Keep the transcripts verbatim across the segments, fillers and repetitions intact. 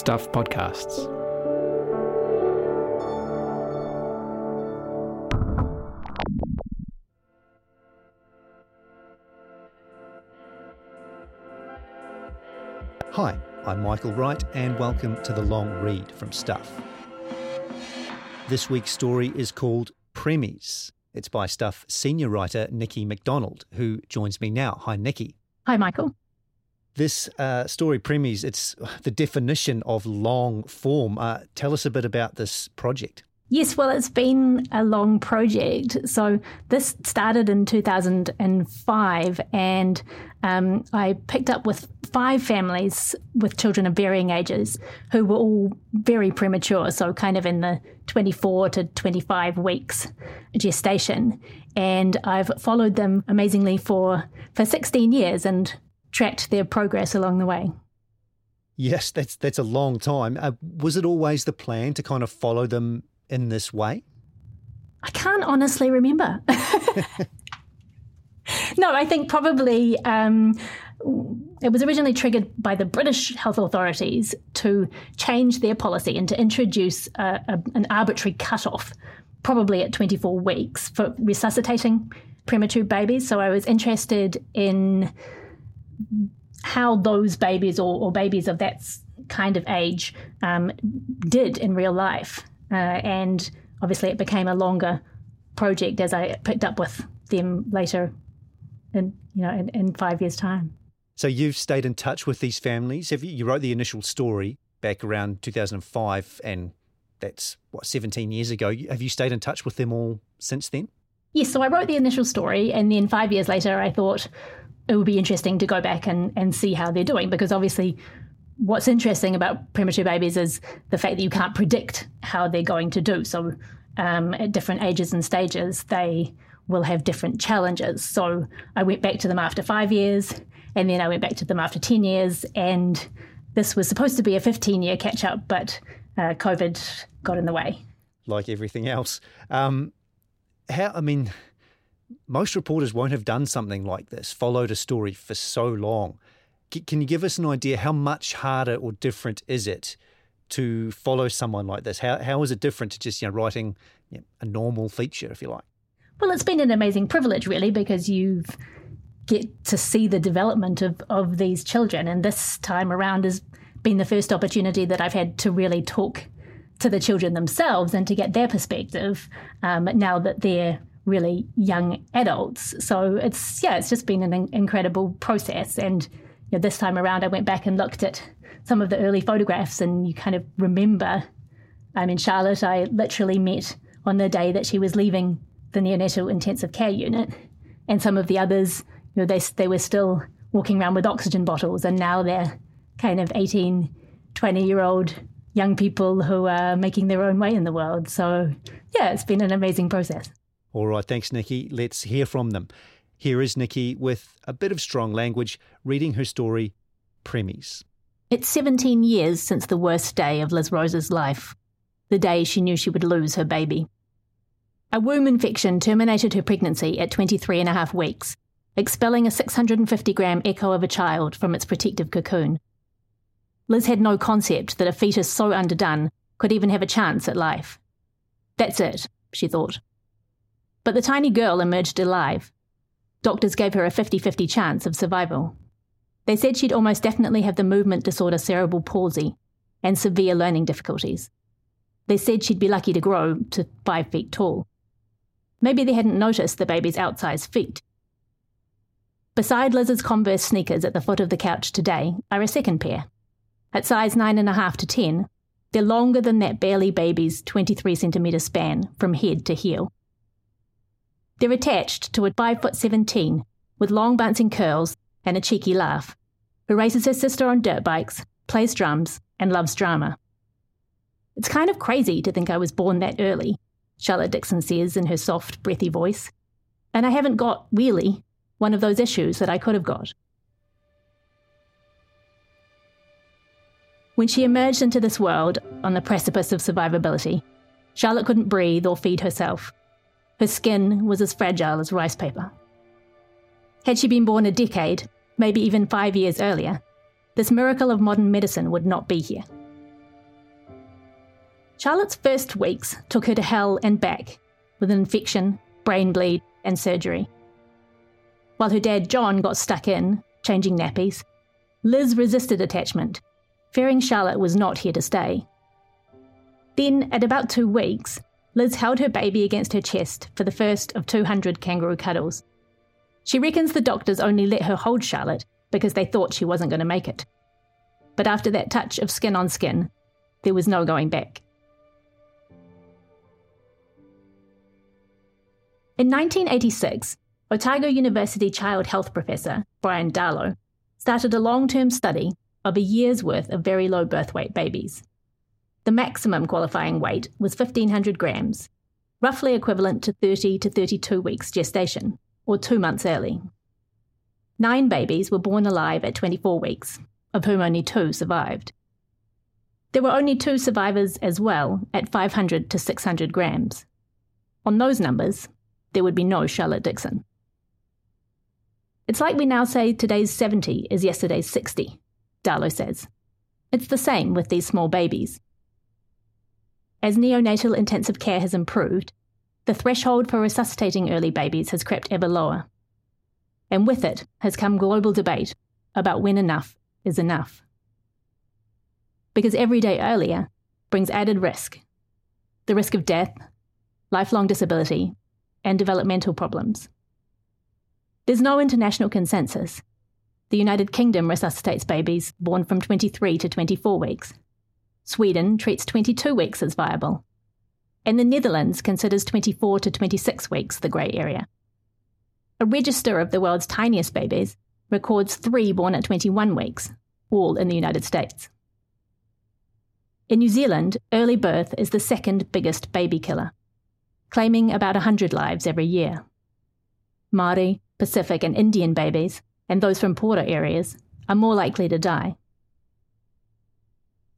Stuff podcasts. Hi, I'm Michael Wright and welcome to The Long Read from Stuff. This week's story is called Premmies. It's by Stuff senior writer Nikki Macdonald, who joins me now. Hi, Nikki. Hi, Michael. This uh, story, Premmies, it's the definition of long form. Uh, tell us a bit about this project. Yes, well, it's been a long project. So this started in two thousand five and um, I picked up with five families with children of varying ages who were all very premature, so kind of in the twenty-four to twenty-five weeks gestation. And I've followed them amazingly for, for sixteen years and tracked their progress along the way. Yes, that's that's a long time. Uh, was it always the plan to kind of follow them in this way? I can't honestly remember. No, I think probably um, it was originally triggered by the British health authorities to change their policy and to introduce a, a, an arbitrary cutoff, probably at twenty-four weeks, for resuscitating premature babies. So I was interested in how those babies or, or babies of that kind of age um, did in real life. Uh, and obviously it became a longer project as I picked up with them later in, you know, in, in five years' time. So you've stayed in touch with these families. Have you, you wrote the initial story back around two thousand five, and that's, what, seventeen years ago. Have you stayed in touch with them all since then? Yes, so I wrote the initial story, and then five years later I thought it would be interesting to go back and, and see how they're doing, because obviously what's interesting about premature babies is the fact that you can't predict how they're going to do. So um, at different ages and stages, they will have different challenges. So I went back to them after five years and then I went back to them after ten years, and this was supposed to be a fifteen-year catch-up, but uh, COVID got in the way. Like everything else. Um, how, I mean... Most reporters won't have done something like this, followed a story for so long. Can you give us an idea how much harder or different is it to follow someone like this? How How is it different to just, you know, writing, you know, a normal feature, if you like? Well, it's been an amazing privilege, really, because you get to see the development of, of these children. And this time around has been the first opportunity that I've had to really talk to the children themselves and to get their perspective um, now that they're really young adults. So it's, yeah, it's just been an in- incredible process. And you know, this time around I went back and looked at some of the early photographs, and you kind of remember, I mean, Charlotte, I literally met on the day that she was leaving the neonatal intensive care unit, and some of the others, you know, they, they were still walking around with oxygen bottles, and now they're kind of eighteen, twenty-year-old young people who are making their own way in the world. So yeah, it's been an amazing process. All right, thanks, Nikki. Let's hear from them. Here is Nikki with a bit of strong language, reading her story, Premmies. It's seventeen years since the worst day of Liz Rose's life, the day she knew she would lose her baby. A womb infection terminated her pregnancy at twenty-three and a half weeks, expelling a six hundred fifty gram echo of a child from its protective cocoon. Liz had no concept that a fetus so underdone could even have a chance at life. That's it, she thought. But the tiny girl emerged alive. Doctors gave her a fifty-fifty chance of survival. They said she'd almost definitely have the movement disorder cerebral palsy and severe learning difficulties. They said she'd be lucky to grow to five feet tall. Maybe they hadn't noticed the baby's outsized feet. Beside Liz's Converse sneakers at the foot of the couch today are a second pair. At size nine and a half to ten, they're longer than that barely baby's twenty-three centimetre span from head to heel. They're attached to a five foot seventeen with long bouncing curls and a cheeky laugh, who races her sister on dirt bikes, plays drums, and loves drama. It's kind of crazy to think I was born that early, Charlotte Dixon says in her soft, breathy voice, and I haven't got, really, one of those issues that I could have got. When she emerged into this world on the precipice of survivability, Charlotte couldn't breathe or feed herself. Her skin was as fragile as rice paper. Had she been born a decade, maybe even five years earlier, this miracle of modern medicine would not be here. Charlotte's first weeks took her to hell and back, with an infection, brain bleed and surgery. While her dad John got stuck in, changing nappies, Liz resisted attachment, fearing Charlotte was not here to stay. Then, at about two weeks, Liz held her baby against her chest for the first of two hundred kangaroo cuddles. She reckons the doctors only let her hold Charlotte because they thought she wasn't going to make it. But after that touch of skin on skin, there was no going back. In nineteen eighty-six, Otago University child health professor Brian Darlow started a long-term study of a year's worth of very low birth weight babies. The maximum qualifying weight was fifteen hundred grams, roughly equivalent to thirty to thirty-two weeks gestation, or two months early. Nine babies were born alive at twenty-four weeks, of whom only two survived. There were only two survivors as well at five hundred to six hundred grams. On those numbers, there would be no Charlotte Dixon. It's like we now say today's seventy is yesterday's sixty, Darlow says. It's the same with these small babies. As neonatal intensive care has improved, the threshold for resuscitating early babies has crept ever lower. And with it has come global debate about when enough is enough. Because every day earlier brings added risk. The risk of death, lifelong disability, and developmental problems. There's no international consensus. The United Kingdom resuscitates babies born from twenty-three to twenty-four weeks. Sweden treats twenty-two weeks as viable, and the Netherlands considers twenty-four to twenty-six weeks the grey area. A register of the world's tiniest babies records three born at twenty-one weeks, all in the United States. In New Zealand, early birth is the second biggest baby killer, claiming about one hundred lives every year. Māori, Pacific and Indian babies, and those from poorer areas, are more likely to die.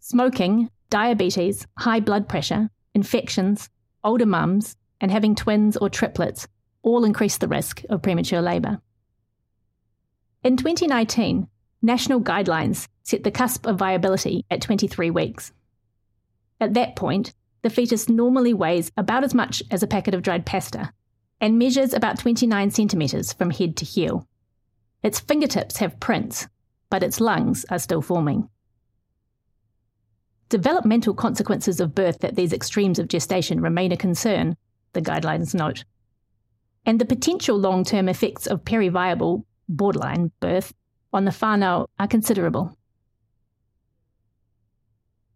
Smoking, diabetes, high blood pressure, infections, older mums, and having twins or triplets all increase the risk of premature labour. In twenty nineteen, national guidelines set the cusp of viability at twenty-three weeks. At that point, the fetus normally weighs about as much as a packet of dried pasta and measures about twenty-nine centimetres from head to heel. Its fingertips have prints, but its lungs are still forming. Developmental consequences of birth at these extremes of gestation remain a concern, the guidelines note. And the potential long-term effects of periviable, borderline birth on the whānau are considerable.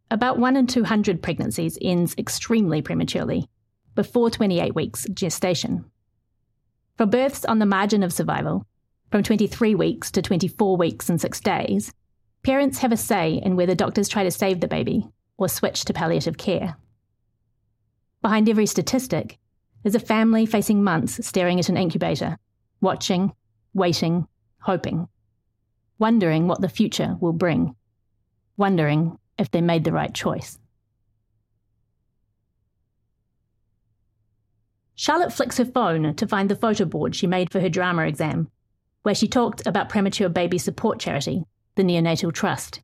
About one in two hundred pregnancies ends extremely prematurely, before twenty-eight weeks gestation. For births on the margin of survival, from twenty-three weeks to twenty-four weeks and six days, parents have a say in whether doctors try to save the baby or switch to palliative care. Behind every statistic is a family facing months staring at an incubator, watching, waiting, hoping, wondering what the future will bring, wondering if they made the right choice. Charlotte flicks her phone to find the photo board she made for her drama exam, where she talked about premature baby support charity, The Neonatal Trust.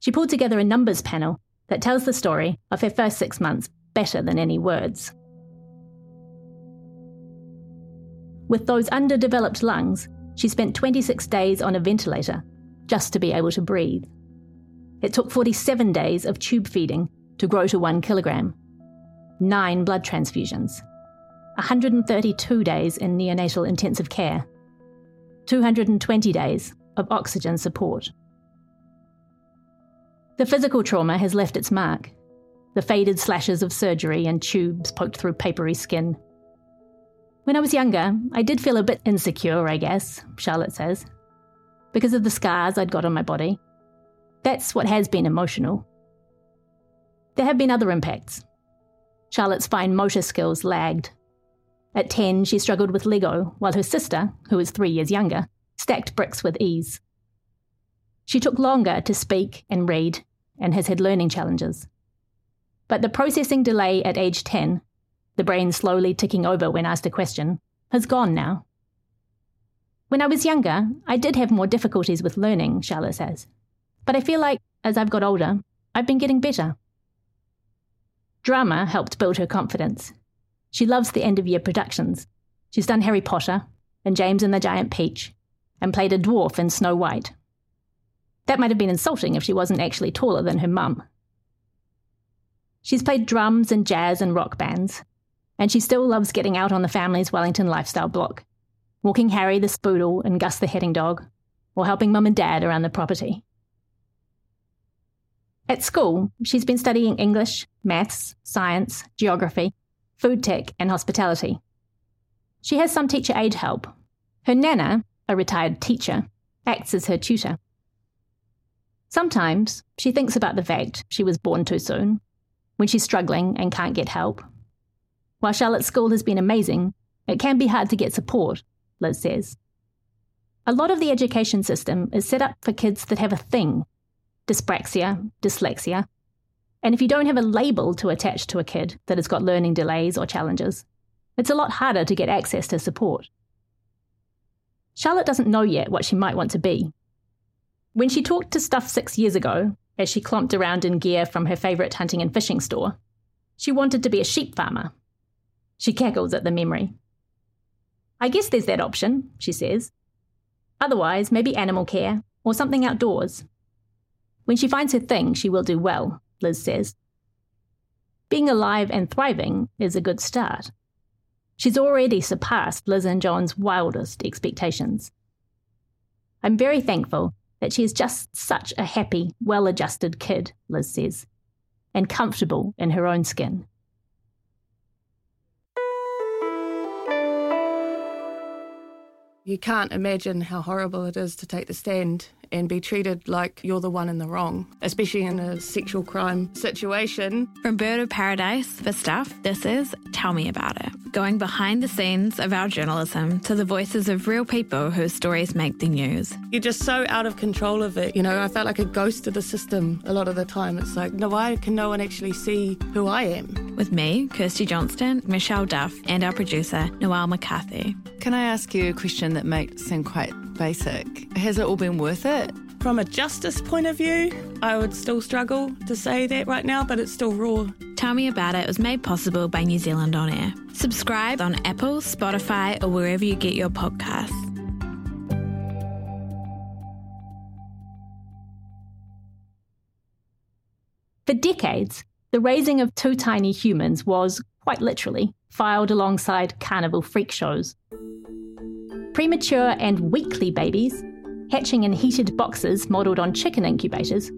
She pulled together a numbers panel that tells the story of her first six months better than any words. With those underdeveloped lungs, she spent twenty-six days on a ventilator just to be able to breathe. It took forty-seven days of tube feeding to grow to one kilogram, nine blood transfusions, one hundred thirty-two days in neonatal intensive care, two hundred twenty days of oxygen support. The physical trauma has left its mark, the faded slashes of surgery and tubes poked through papery skin. When I was younger, I did feel a bit insecure, I guess, Charlotte says, because of the scars I'd got on my body. That's what has been emotional. There have been other impacts. Charlotte's fine motor skills lagged. At ten, she struggled with Lego, while her sister, who was three years younger, stacked bricks with ease. She took longer to speak and read and has had learning challenges. But the processing delay at age ten, the brain slowly ticking over when asked a question, has gone now. When I was younger, I did have more difficulties with learning, Charlotte says. But I feel like, as I've got older, I've been getting better. Drama helped build her confidence. She loves the end-of-year productions. She's done Harry Potter and James and the Giant Peach and played a dwarf in Snow White. That might have been insulting if she wasn't actually taller than her mum. She's played drums and jazz and rock bands, and she still loves getting out on the family's Wellington lifestyle block, walking Harry the Spoodle and Gus the Heading Dog, or helping Mum and Dad around the property. At school, she's been studying English, maths, science, geography, food tech and hospitality. She has some teacher aid help. Her nana, a retired teacher, acts as her tutor. Sometimes she thinks about the fact she was born too soon, when she's struggling and can't get help. While Charlotte's school has been amazing, it can be hard to get support, Liz says. A lot of the education system is set up for kids that have a thing, dyspraxia, dyslexia, and if you don't have a label to attach to a kid that has got learning delays or challenges, it's a lot harder to get access to support. Charlotte doesn't know yet what she might want to be. When she talked to Stuff six years ago, as she clomped around in gear from her favourite hunting and fishing store, she wanted to be a sheep farmer. She cackles at the memory. I guess there's that option, she says. Otherwise, maybe animal care or something outdoors. When she finds her thing, she will do well, Liz says. Being alive and thriving is a good start. She's already surpassed Liz and John's wildest expectations. I'm very thankful that she is just such a happy, well-adjusted kid, Liz says, and comfortable in her own skin. You can't imagine how horrible it is to take the stand and be treated like you're the one in the wrong, especially in a sexual crime situation. From Bird of Paradise for Stuff, this is Tell Me About It, going behind the scenes of our journalism to the voices of real people whose stories make the news. You're just so out of control of it. You know, I felt like a ghost of the system a lot of the time. It's like, no, why can no one actually see who I am? With me, Kirsty Johnston, Michelle Duff, and our producer, Noel McCarthy. Can I ask you a question that might seem quite basic? Has it all been worth it? From a justice point of view, I would still struggle to say that right now, but it's still raw. Tell Me About It was made possible by New Zealand On Air. Subscribe on Apple, Spotify, or wherever you get your podcasts. For decades, the raising of two tiny humans was, quite literally, filed alongside carnival freak shows. Premature and weakly babies, hatching in heated boxes modelled on chicken incubators,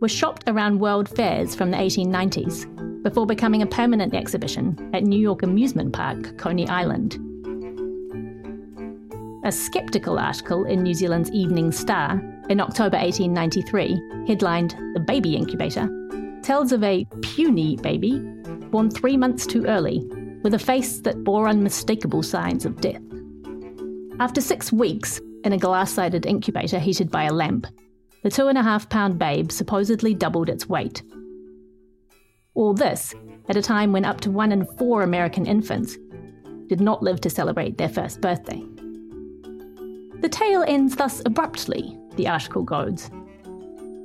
were shopped around world fairs from the eighteen nineties, before becoming a permanent exhibition at New York amusement park Coney Island. A sceptical article in New Zealand's Evening Star in October eighteen ninety-three, headlined "The Baby Incubator," tells of a puny baby born three months too early, with a face that bore unmistakable signs of death. After six weeks, in a glass-sided incubator heated by a lamp, the two-and-a-half-pound babe supposedly doubled its weight. All this at a time when up to one in four American infants did not live to celebrate their first birthday. The tale ends thus abruptly, the article goes.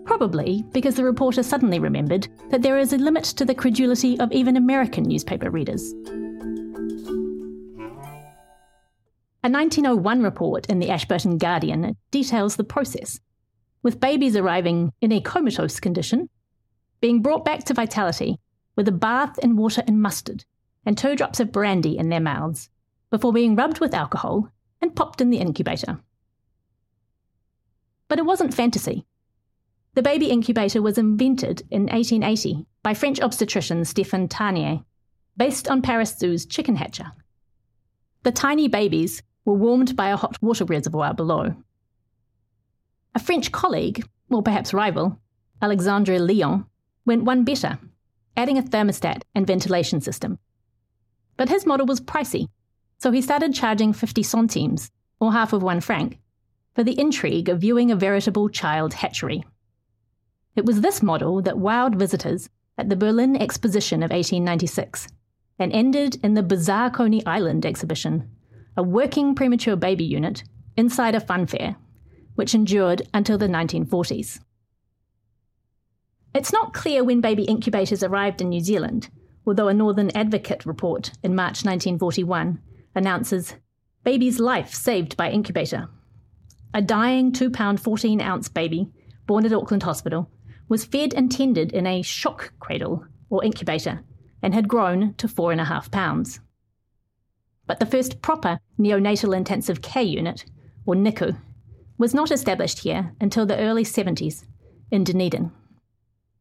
Probably because the reporter suddenly remembered that there is a limit to the credulity of even American newspaper readers. A nineteen oh one report in the Ashburton Guardian details the process, with babies arriving in a comatose condition, being brought back to vitality with a bath in water and mustard and two drops of brandy in their mouths, before being rubbed with alcohol and popped in the incubator. But it wasn't fantasy. The baby incubator was invented in eighteen eighty by French obstetrician Stéphane Tarnier, based on Paris Zoo's chicken hatcher. The tiny babies were warmed by a hot water reservoir below. A French colleague, or perhaps rival, Alexandre Lion, went one better, adding a thermostat and ventilation system. But his model was pricey, so he started charging fifty centimes, or half of one franc, for the intrigue of viewing a veritable child hatchery. It was this model that wowed visitors at the Berlin Exposition of eighteen ninety-six, and ended in the bizarre Coney Island exhibition, a working premature baby unit inside a fun fair, which endured until the nineteen forties. It's not clear when baby incubators arrived in New Zealand, although a Northern Advocate report in March nineteen forty-one announces baby's life saved by incubator. A dying two pound fourteen ounce baby born at Auckland Hospital was fed and tended in a shock cradle or incubator and had grown to four and a half pounds. But the first proper neonatal intensive care unit, or NICU, was not established here until the early seventies in Dunedin.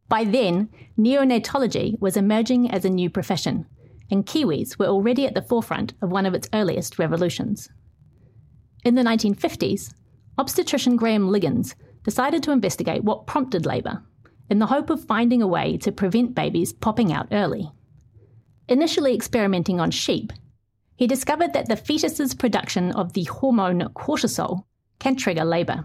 By then, neonatology was emerging as a new profession, and Kiwis were already at the forefront of one of its earliest revolutions. In the nineteen fifties, obstetrician Graham Liggins decided to investigate what prompted labour, in the hope of finding a way to prevent babies popping out early. Initially experimenting on sheep, he discovered that the fetus's production of the hormone cortisol can trigger labour.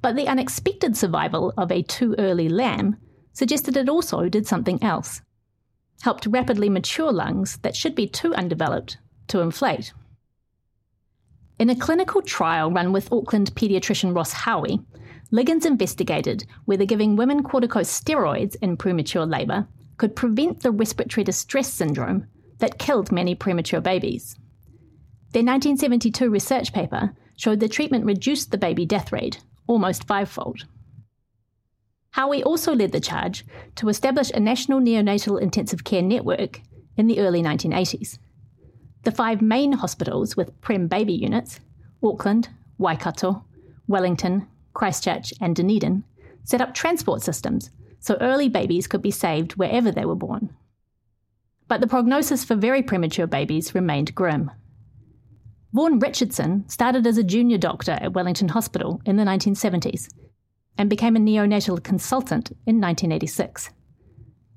But the unexpected survival of a too-early lamb suggested it also did something else, helped rapidly mature lungs that should be too undeveloped to inflate. In a clinical trial run with Auckland paediatrician Ross Howie, Liggins investigated whether giving women corticosteroids in premature labour could prevent the respiratory distress syndrome that killed many premature babies. Their nineteen seventy-two research paper showed the treatment reduced the baby death rate almost fivefold. Howie also led the charge to establish a national neonatal intensive care network in the early nineteen eighties. The five main hospitals with Prem baby units, Auckland, Waikato, Wellington, Christchurch and Dunedin, set up transport systems so early babies could be saved wherever they were born. But the prognosis for very premature babies remained grim. Vaughan Richardson started as a junior doctor at Wellington Hospital in the nineteen seventies and became a neonatal consultant in nineteen eighty-six.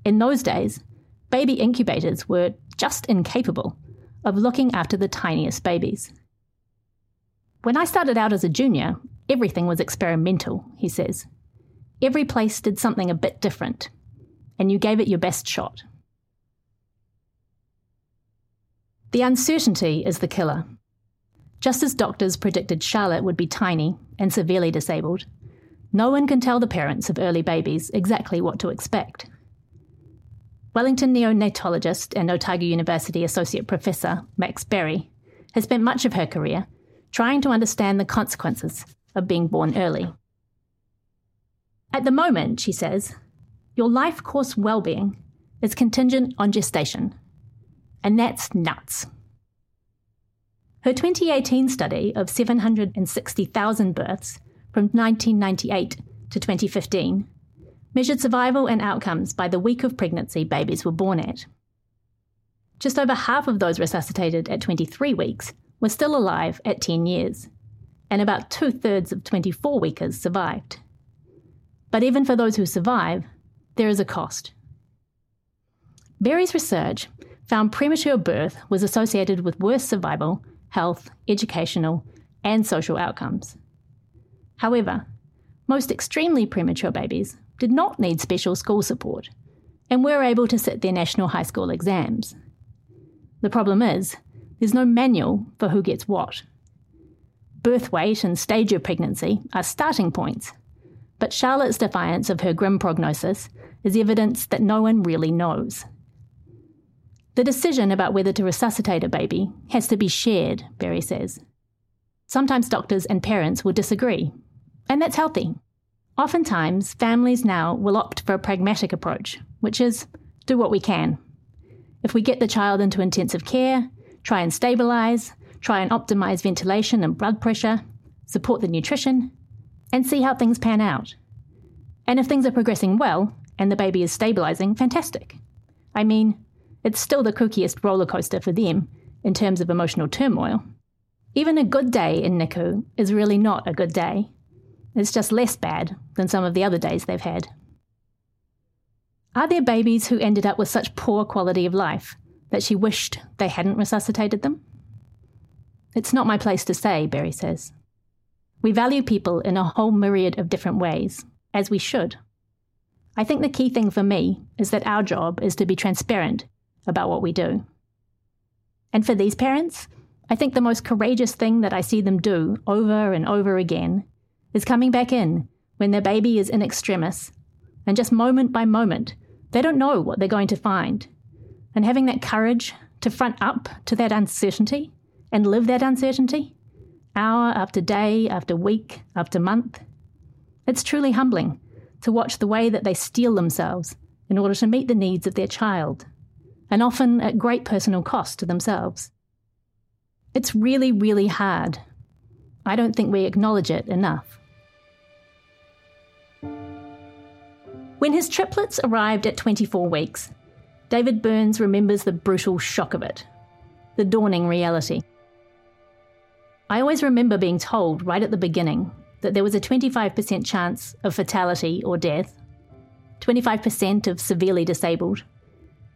In those days, baby incubators were just incapable of looking after the tiniest babies. When I started out as a junior, everything was experimental, he says. Every place did something a bit different, and you gave it your best shot. The uncertainty is the killer. Just as doctors predicted Charlotte would be tiny and severely disabled, no one can tell the parents of early babies exactly what to expect. Wellington neonatologist and Otago University Associate Professor Max Berry has spent much of her career trying to understand the consequences of being born early. At the moment, she says, your life course well-being is contingent on gestation. And that's nuts. Her twenty eighteen study of seven hundred sixty thousand births from nineteen ninety-eight to twenty fifteen measured survival and outcomes by the week of pregnancy babies were born at. Just over half of those resuscitated at twenty-three weeks were still alive at ten years, and about two-thirds of twenty-four-weekers survived. But even for those who survive, there is a cost. Berry's research found premature birth was associated with worse survival, health, educational, and social outcomes. However, most extremely premature babies did not need special school support and were able to sit their national high school exams. The problem is, there's no manual for who gets what. Birth weight and stage of pregnancy are starting points, but Charlotte's defiance of her grim prognosis is evidence that no one really knows. The decision about whether to resuscitate a baby has to be shared, Berry says. Sometimes doctors and parents will disagree, and that's healthy. Oftentimes, families now will opt for a pragmatic approach, which is, do what we can. If we get the child into intensive care, try and stabilise, try and optimise ventilation and blood pressure, support the nutrition, and see how things pan out. And if things are progressing well, and the baby is stabilising, fantastic. I mean, it's still the kookiest roller coaster for them in terms of emotional turmoil. Even a good day in NICU is really not a good day. It's just less bad than some of the other days they've had. Are there babies who ended up with such poor quality of life that she wished they hadn't resuscitated them? It's not my place to say, Berry says. We value people in a whole myriad of different ways, as we should. I think the key thing for me is that our job is to be transparent about what we do. And for these parents, I think the most courageous thing that I see them do over and over again is coming back in when their baby is in extremis, and just moment by moment, they don't know what they're going to find, And having that courage to front up to that uncertainty and live that uncertainty, hour after day, after week, after month. It's truly humbling to watch the way that they steel themselves in order to meet the needs of their child, and often at great personal cost to themselves. It's really, really hard. I don't think we acknowledge it enough. When his triplets arrived at twenty-four weeks, David Burns remembers the brutal shock of it, the dawning reality. I always remember being told right at the beginning that there was a twenty-five percent chance of fatality or death, twenty-five percent of severely disabled,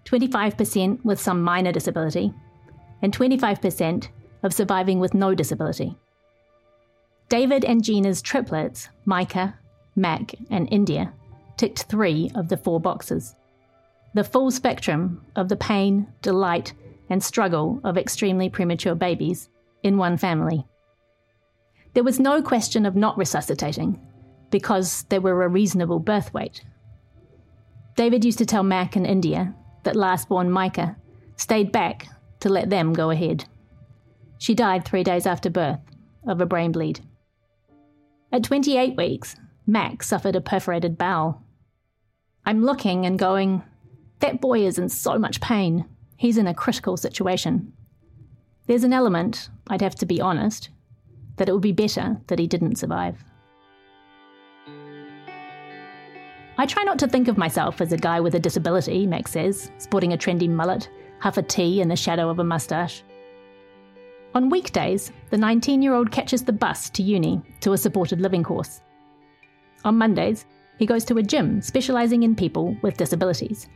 twenty-five percent with some minor disability, and twenty-five percent of surviving with no disability. David and Gina's triplets, Micah, Mac and India, ticked three of the four boxes. The full spectrum of the pain, delight and struggle of extremely premature babies in one family. There was no question of not resuscitating, because they were a reasonable birth weight. David used to tell Mac and India that last-born Micah stayed back to let them go ahead. She died three days after birth of a brain bleed. At twenty-eight weeks, Mac suffered a perforated bowel. I'm looking and going, that boy is in so much pain. He's in a critical situation. There's an element, I'd have to be honest, that it would be better that he didn't survive. I try not to think of myself as a guy with a disability, Max says, sporting a trendy mullet, half a tee and the shadow of a moustache. On weekdays, the nineteen-year-old catches the bus to uni to a supported living course. On Mondays, he goes to a gym specialising in people with disabilities.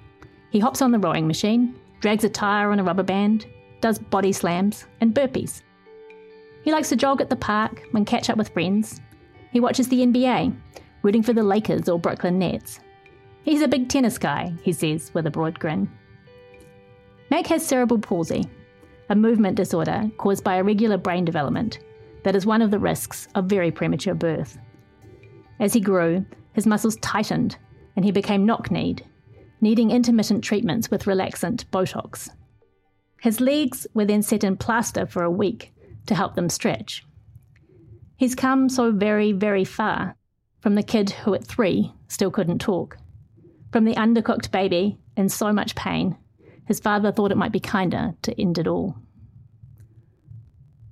He hops on the rowing machine, drags a tyre on a rubber band, does body slams and burpees. He likes to jog at the park and catch up with friends. He watches the N B A, rooting for the Lakers or Brooklyn Nets. He's a big tennis guy, he says with a broad grin. Mac has cerebral palsy, a movement disorder caused by irregular brain development that is one of the risks of very premature birth. As he grew, his muscles tightened and he became knock-kneed, needing intermittent treatments with relaxant Botox. His legs were then set in plaster for a week to help them stretch. He's come so very, very far from the kid who at three still couldn't talk, from the undercooked baby in so much pain, his father thought it might be kinder to end it all.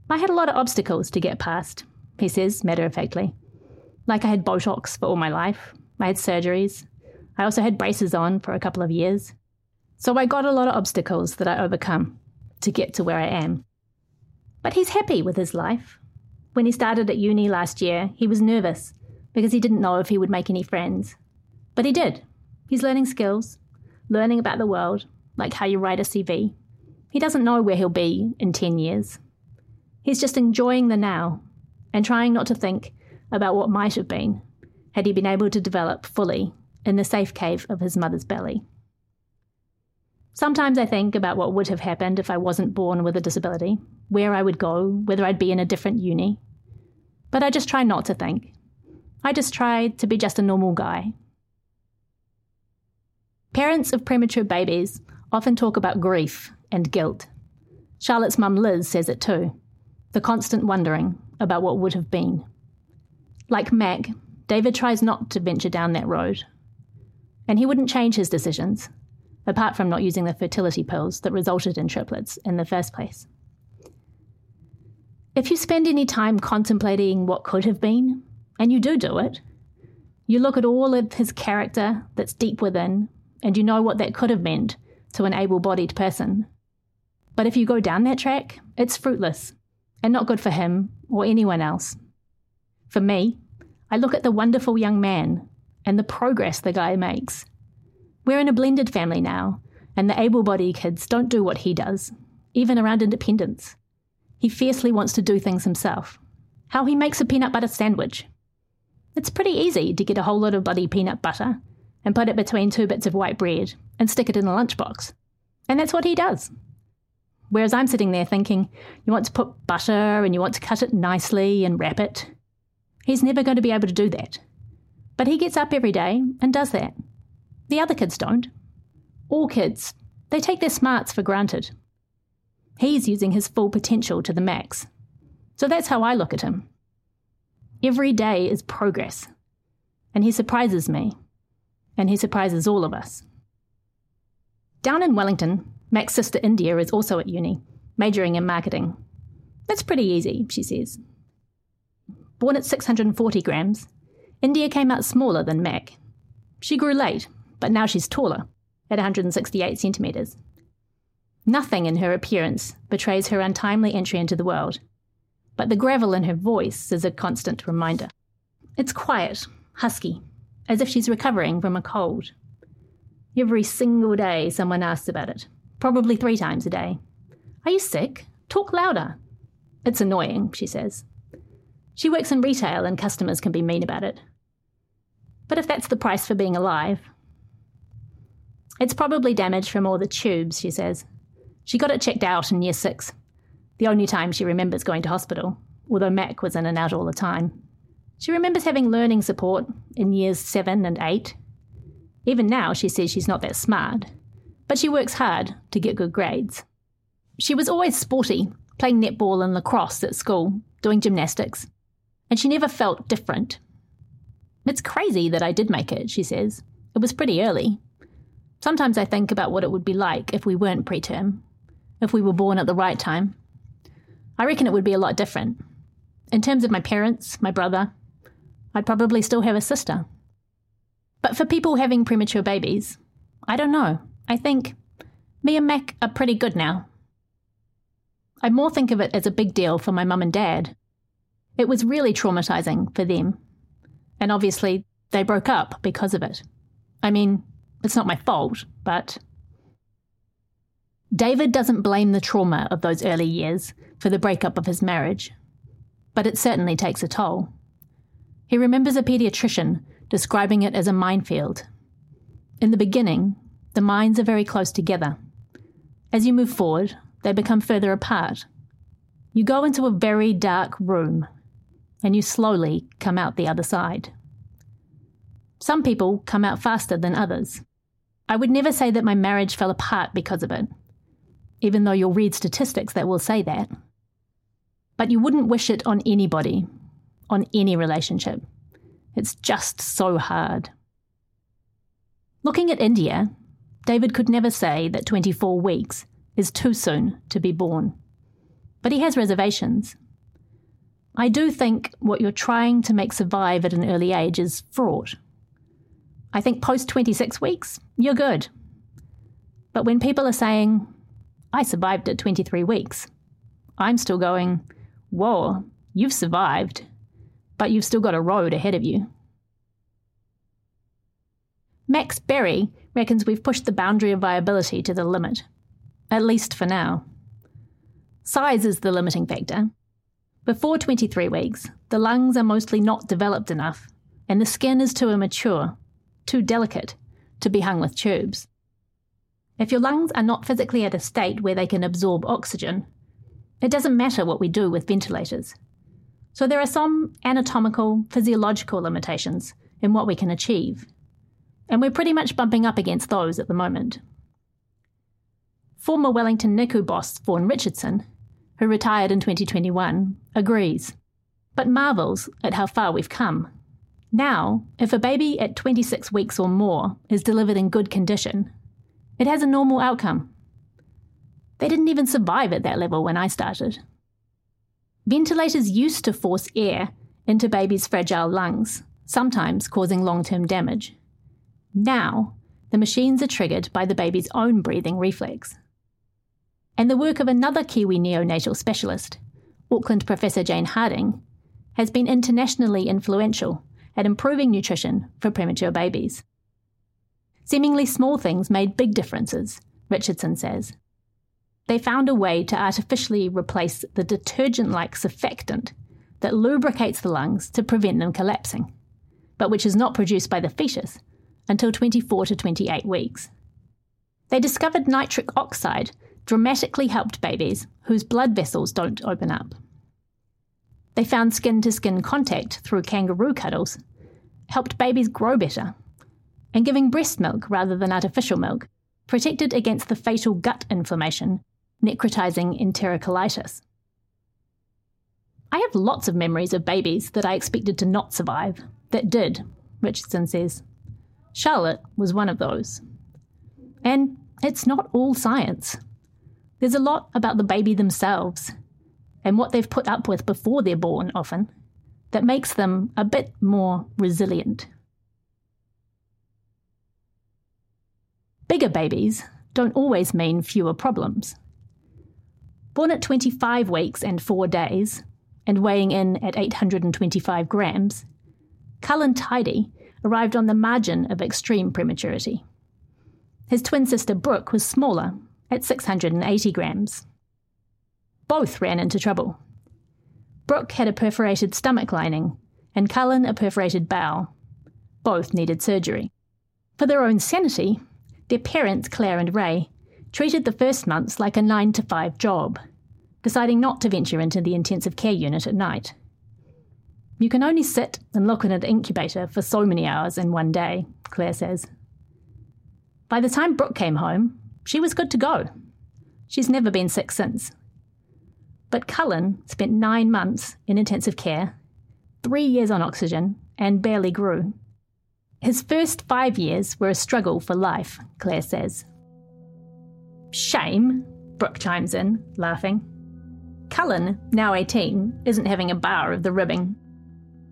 I had a lot of obstacles to get past, he says matter-of-factly. Like I had Botox for all my life, I had surgeries, I also had braces on for a couple of years. So I got a lot of obstacles that I overcome to get to where I am. But he's happy with his life. When he started at uni last year, he was nervous because he didn't know if he would make any friends. But he did. He's learning skills, learning about the world, like how you write a C V. He doesn't know where he'll be in ten years. He's just enjoying the now and trying not to think about what might have been had he been able to develop fully in the safe cave of his mother's belly. Sometimes I think about what would have happened if I wasn't born with a disability, where I would go, whether I'd be in a different uni. But I just try not to think. I just try to be just a normal guy. Parents of premature babies often talk about grief and guilt. Charlotte's mum Liz says it too, the constant wondering about what would have been. Like Mac, David tries not to venture down that road. And he wouldn't change his decisions, apart from not using the fertility pills that resulted in triplets in the first place. If you spend any time contemplating what could have been, and you do do it, you look at all of his character that's deep within, and you know what that could have meant to an able-bodied person. But if you go down that track, it's fruitless, and not good for him or anyone else. For me, I look at the wonderful young man and the progress the guy makes. We're in a blended family now, and the able-bodied kids don't do what he does, even around independence. He fiercely wants to do things himself. How he makes a peanut butter sandwich. It's pretty easy to get a whole lot of bloody peanut butter and put it between two bits of white bread and stick it in a lunchbox. And that's what he does. Whereas I'm sitting there thinking, you want to put butter and you want to cut it nicely and wrap it. He's never going to be able to do that. But he gets up every day and does that. The other kids don't. All kids, They take their smarts for granted. He's using his full potential to the max. So that's how I look at him. Every day is progress. And he surprises me. And he surprises all of us. Down in Wellington, Mac's sister India is also at uni, majoring in marketing. It's pretty easy, she says. Born at six hundred forty grams, India came out smaller than Mac. She grew late, but now she's taller, at one hundred sixty-eight centimetres. Nothing in her appearance betrays her untimely entry into the world, but the gravel in her voice is a constant reminder. It's quiet, husky, as if she's recovering from a cold. Every single day someone asks about it, probably three times a day. Are you sick? Talk louder. It's annoying, she says. She works in retail and customers can be mean about it. But if that's the price for being alive... It's probably damage from all the tubes, she says. She got it checked out in year six, the only time she remembers going to hospital, although Mac was in and out all the time. She remembers having learning support in years seven and eight. Even now, she says she's not that smart, but she works hard to get good grades. She was always sporty, playing netball and lacrosse at school, doing gymnastics, and she never felt different. It's crazy that I did make it, she says. It was pretty early. Sometimes I think about what it would be like if we weren't preterm, if we were born at the right time. I reckon it would be a lot different. In terms of my parents, my brother, I'd probably still have a sister. But for people having premature babies, I don't know. I think me and Mac are pretty good now. I more think of it as a big deal for my mum and dad. It was really traumatising for them. And obviously, they broke up because of it. I mean... It's not my fault, but... David doesn't blame the trauma of those early years for the breakup of his marriage, but it certainly takes a toll. He remembers a paediatrician describing it as a minefield. In the beginning, the minds are very close together. As you move forward, they become further apart. You go into a very dark room, and you slowly come out the other side. Some people come out faster than others. I would never say that my marriage fell apart because of it, even though you'll read statistics that will say that. But you wouldn't wish it on anybody, on any relationship. It's just so hard. Looking at India, David could never say that twenty-four weeks is too soon to be born. But he has reservations. I do think what you're trying to make survive at an early age is fraught. I think post twenty-six weeks, you're good. But when people are saying, I survived at twenty-three weeks, I'm still going, whoa, you've survived, but you've still got a road ahead of you. Max Berry reckons we've pushed the boundary of viability to the limit, at least for now. Size is the limiting factor. Before twenty-three weeks, the lungs are mostly not developed enough, and the skin is too immature, too delicate to be hung with tubes. If your lungs are not physically at a state where they can absorb oxygen, it doesn't matter what we do with ventilators. So there are some anatomical, physiological limitations in what we can achieve, and we're pretty much bumping up against those at the moment. Former Wellington N I C U boss Vaughan Richardson, who retired in twenty twenty-one, agrees, but marvels at how far we've come. Now, if a baby at twenty-six weeks or more is delivered in good condition, it has a normal outcome. They didn't even survive at that level when I started. Ventilators used to force air into babies' fragile lungs, sometimes causing long-term damage. Now, the machines are triggered by the baby's own breathing reflex. And the work of another Kiwi neonatal specialist, Auckland Professor Jane Harding, has been internationally influential at improving nutrition for premature babies. Seemingly small things made big differences, Richardson says. They found a way to artificially replace the detergent-like surfactant that lubricates the lungs to prevent them collapsing, but which is not produced by the fetus until twenty-four to twenty-eight weeks. They discovered nitric oxide dramatically helped babies whose blood vessels don't open up. They found skin-to-skin contact through kangaroo cuddles helped babies grow better, and giving breast milk rather than artificial milk protected against the fatal gut inflammation, necrotizing enterocolitis. I have lots of memories of babies that I expected to not survive, that did, Richardson says. Charlotte was one of those. And it's not all science. There's a lot about the baby themselves, and what they've put up with before they're born often, that makes them a bit more resilient. Bigger babies don't always mean fewer problems. Born at twenty-five weeks and four days, and weighing in at eight hundred twenty-five grams, Cullen Tidy arrived on the margin of extreme prematurity. His twin sister Brooke was smaller, at six hundred eighty grams. Both ran into trouble. Brooke had a perforated stomach lining, and Cullen a perforated bowel. Both needed surgery. For their own sanity, their parents, Claire and Ray, treated the first months like a nine to five job, deciding not to venture into the intensive care unit at night. You can only sit and look in an incubator for so many hours in one day, Claire says. By the time Brooke came home, she was good to go. She's never been sick since. But Cullen spent nine months in intensive care, three years on oxygen, and barely grew. His first five years were a struggle for life, Claire says. Shame, Brooke chimes in, laughing. Cullen, now eighteen, isn't having a bar of the ribbing.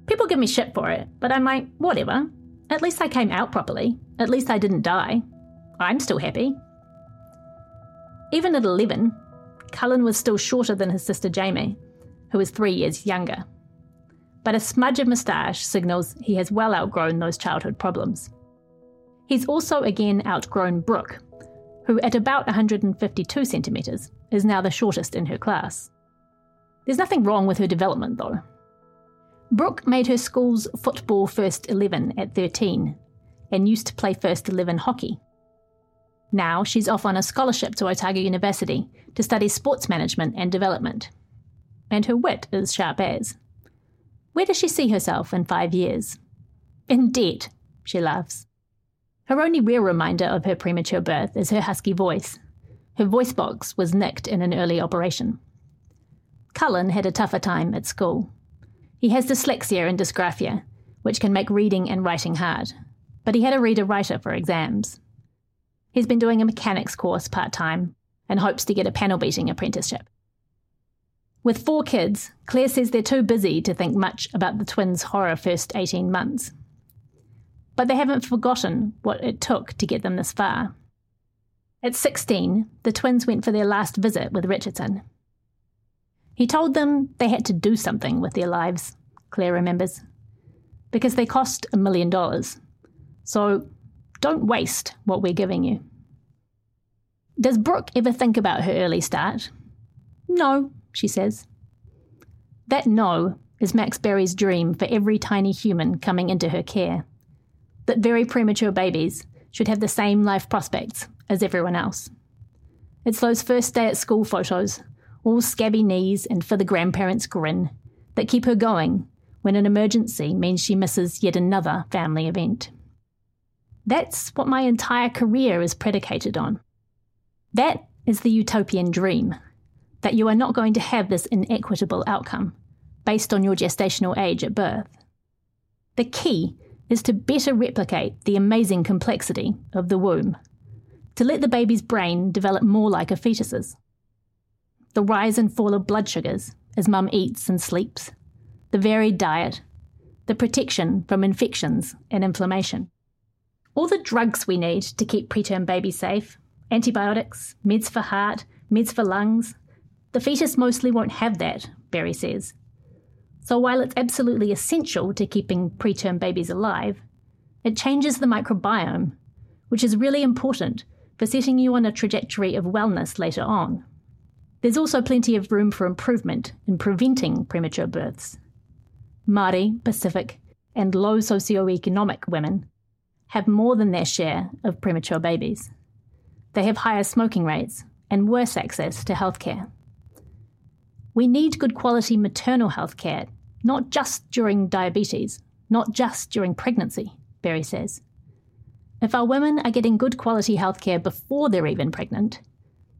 People give me shit for it, but I'm like, whatever. At least I came out properly. At least I didn't die. I'm still happy. Even at eleven, Cullen was still shorter than his sister Jamie, who is three years younger. But a smudge of moustache signals he has well outgrown those childhood problems. He's also again outgrown Brooke, who at about one hundred fifty-two centimetres is now the shortest in her class. There's nothing wrong with her development, though. Brooke made her school's football first eleven at thirteen and used to play first eleven hockey. Now she's off on a scholarship to Otago University to study sports management and development. And her wit is sharp as. Where does she see herself in five years? In debt, she laughs. Her only real reminder of her premature birth is her husky voice. Her voice box was nicked in an early operation. Cullen had a tougher time at school. He has dyslexia and dysgraphia, which can make reading and writing hard, but he had a reader-writer for exams. He's been doing a mechanics course part-time and hopes to get a panel-beating apprenticeship. With four kids, Claire says they're too busy to think much about the twins' horror first eighteen months. But they haven't forgotten what it took to get them this far. At sixteen, the twins went for their last visit with Richardson. He told them they had to do something with their lives, Claire remembers, because they cost a million dollars. So don't waste what we're giving you. Does Brooke ever think about her early start? No, she says. That no is Max Berry's dream for every tiny human coming into her care, that very premature babies should have the same life prospects as everyone else. It's those first day at school photos, all scabby knees and for the grandparents' grin, that keep her going when an emergency means she misses yet another family event. That's what my entire career is predicated on. That is the utopian dream, that you are not going to have this inequitable outcome based on your gestational age at birth. The key is to better replicate the amazing complexity of the womb, to let the baby's brain develop more like a fetus's. The rise and fall of blood sugars as mum eats and sleeps, the varied diet, the protection from infections and inflammation. All the drugs we need to keep preterm babies safe, antibiotics, meds for heart, meds for lungs. The fetus mostly won't have that, Berry says. So while it's absolutely essential to keeping preterm babies alive, it changes the microbiome, which is really important for setting you on a trajectory of wellness later on. There's also plenty of room for improvement in preventing premature births. Māori, Pacific, and low socioeconomic women have more than their share of premature babies. They have higher smoking rates and worse access to healthcare. We need good quality maternal health care, not just during diabetes, not just during pregnancy, Berry says. If our women are getting good quality healthcare before they're even pregnant,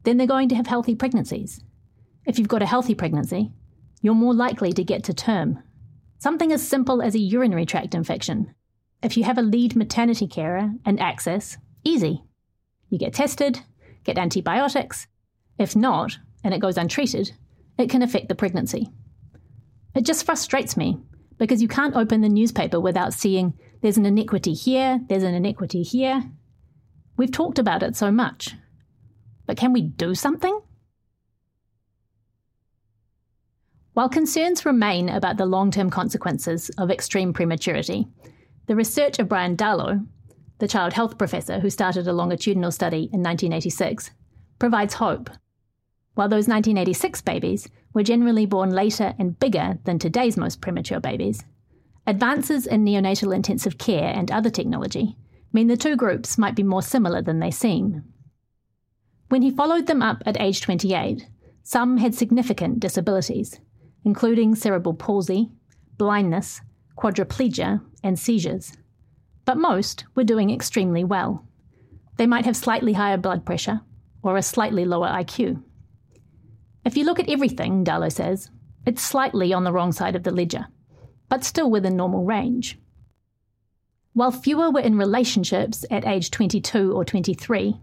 then they're going to have healthy pregnancies. If you've got a healthy pregnancy, you're more likely to get to term. Something as simple as a urinary tract infection. If you have a lead maternity carer and access, easy. You get tested, get antibiotics. If not, and it goes untreated, it can affect the pregnancy. It just frustrates me because you can't open the newspaper without seeing there's an inequity here, there's an inequity here. We've talked about it so much. But can we do something? While concerns remain about the long-term consequences of extreme prematurity, the research of Brian Darlow, the child health professor who started a longitudinal study in nineteen eighty-six, provides hope. While those nineteen eighty-six babies were generally born later and bigger than today's most premature babies, advances in neonatal intensive care and other technology mean the two groups might be more similar than they seem. When he followed them up at age twenty-eight, some had significant disabilities, including cerebral palsy, blindness, quadriplegia, and seizures. But most were doing extremely well. They might have slightly higher blood pressure or a slightly lower I Q. If you look at everything, Darlow says, it's slightly on the wrong side of the ledger, but still within normal range. While fewer were in relationships at age twenty-two or twenty-three,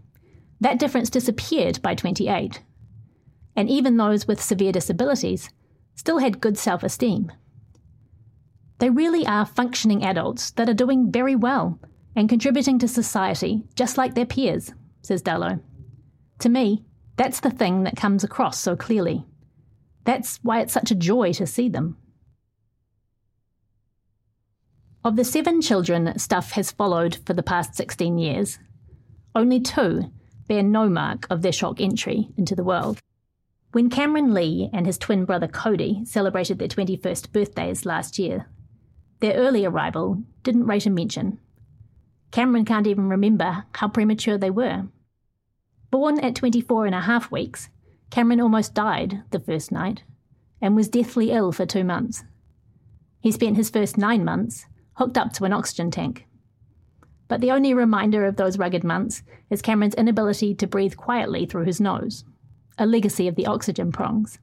that difference disappeared by twenty-eight. And even those with severe disabilities still had good self-esteem. They really are functioning adults that are doing very well and contributing to society just like their peers, says Darlow. To me, that's the thing that comes across so clearly. That's why it's such a joy to see them. Of the seven children Stuff has followed for the past sixteen years, only two bear no mark of their shock entry into the world. When Cameron Lee and his twin brother Cody celebrated their twenty-first birthdays last year, their early arrival didn't rate a mention. Cameron can't even remember how premature they were. Born at twenty-four and a half weeks, Cameron almost died the first night and was deathly ill for two months. He spent his first nine months hooked up to an oxygen tank. But the only reminder of those rugged months is Cameron's inability to breathe quietly through his nose, a legacy of the oxygen prongs.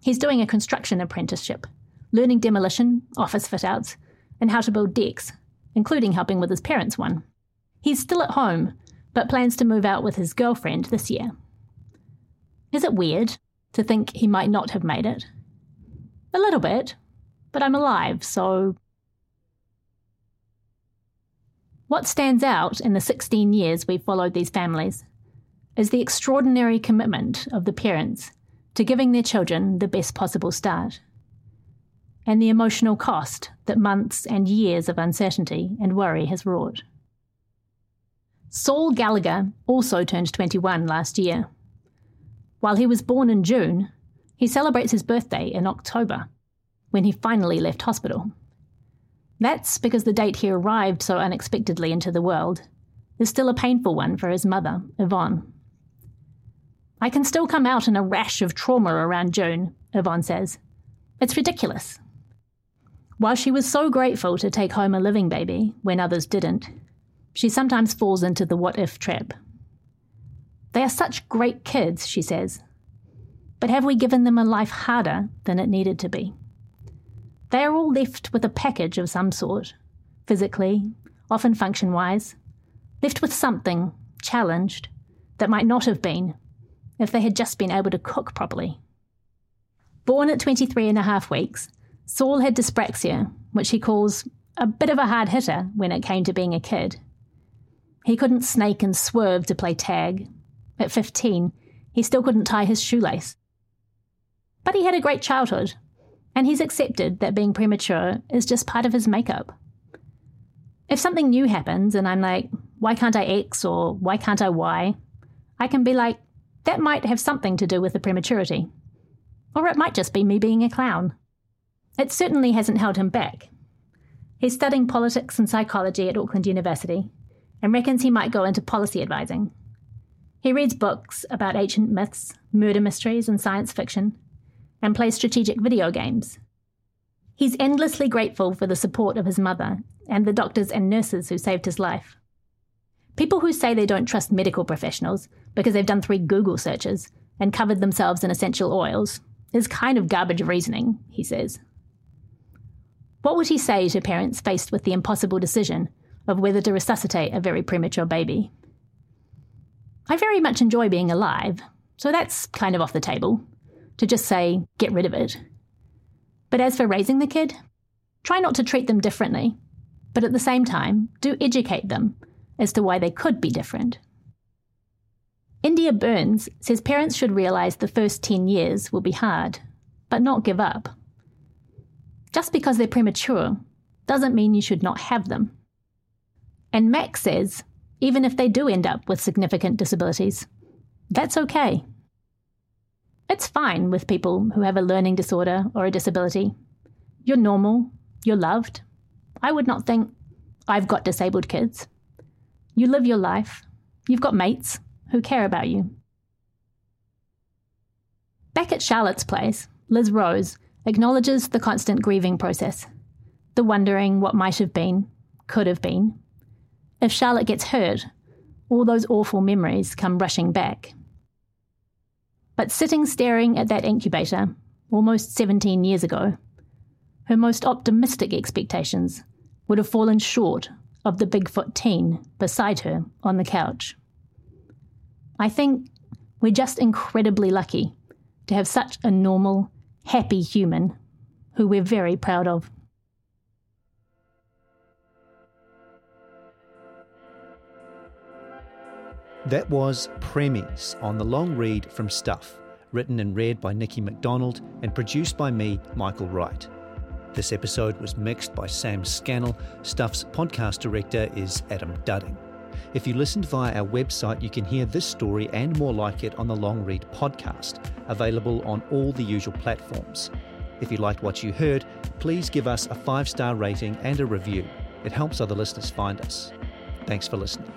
He's doing a construction apprenticeship, learning demolition, office fit-outs, and how to build decks, including helping with his parents' one. He's still at home, but plans to move out with his girlfriend this year. Is it weird to think he might not have made it? A little bit, but I'm alive, so... What stands out in the sixteen years we've followed these families is the extraordinary commitment of the parents to giving their children the best possible start, and the emotional cost that months and years of uncertainty and worry has wrought. Saul Gallagher also turned twenty-one last year. While he was born in June, he celebrates his birthday in October, when he finally left hospital. That's because the date he arrived so unexpectedly into the world is still a painful one for his mother, Yvonne. I can still come out in a rash of trauma around June, Yvonne says. It's ridiculous. While she was so grateful to take home a living baby when others didn't, she sometimes falls into the what-if trap. They are such great kids, she says, but have we given them a life harder than it needed to be? They are all left with a package of some sort, physically, often function-wise, left with something, challenged, that might not have been if they had just been able to cook properly. Born at twenty-three and a half weeks, Saul had dyspraxia, which he calls a bit of a hard hitter when it came to being a kid. He couldn't snake and swerve to play tag. At fifteen, he still couldn't tie his shoelace. But he had a great childhood, and he's accepted that being premature is just part of his makeup. If something new happens and I'm like, why can't I X or why can't I Y, I can be like, that might have something to do with the prematurity. Or it might just be me being a clown. It certainly hasn't held him back. He's studying politics and psychology at Auckland University and reckons he might go into policy advising. He reads books about ancient myths, murder mysteries and science fiction, and plays strategic video games. He's endlessly grateful for the support of his mother and the doctors and nurses who saved his life. People who say they don't trust medical professionals because they've done three Google searches and covered themselves in essential oils is kind of garbage reasoning, he says. What would he say to parents faced with the impossible decision of whether to resuscitate a very premature baby? I very much enjoy being alive, so that's kind of off the table, to just say, get rid of it. But as for raising the kid, try not to treat them differently, but at the same time, do educate them as to why they could be different. India Burns says parents should realise the first ten years will be hard, but not give up. Just because they're premature doesn't mean you should not have them. And Max says, even if they do end up with significant disabilities, that's okay. It's fine with people who have a learning disorder or a disability. You're normal, you're loved. I would not think, I've got disabled kids. You live your life, you've got mates who care about you. Back at Charlotte's place, Liz Rose acknowledges the constant grieving process, the wondering what might have been, could have been. If Charlotte gets hurt, all those awful memories come rushing back. But sitting staring at that incubator, almost seventeen years ago, her most optimistic expectations would have fallen short of the Bigfoot teen beside her on the couch. I think we're just incredibly lucky to have such a normal, happy human who we're very proud of. That was Premmies on the long read from Stuff, written and read by Nikki Macdonald and produced by me, Michael Wright. This episode was mixed by Sam Scannell. Stuff's podcast director is Adam Dudding. If you listened via our website, you can hear this story and more like it on the Long Read podcast, available on all the usual platforms. If you liked what you heard, please give us a five-star rating and a review. It helps other listeners find us. Thanks for listening.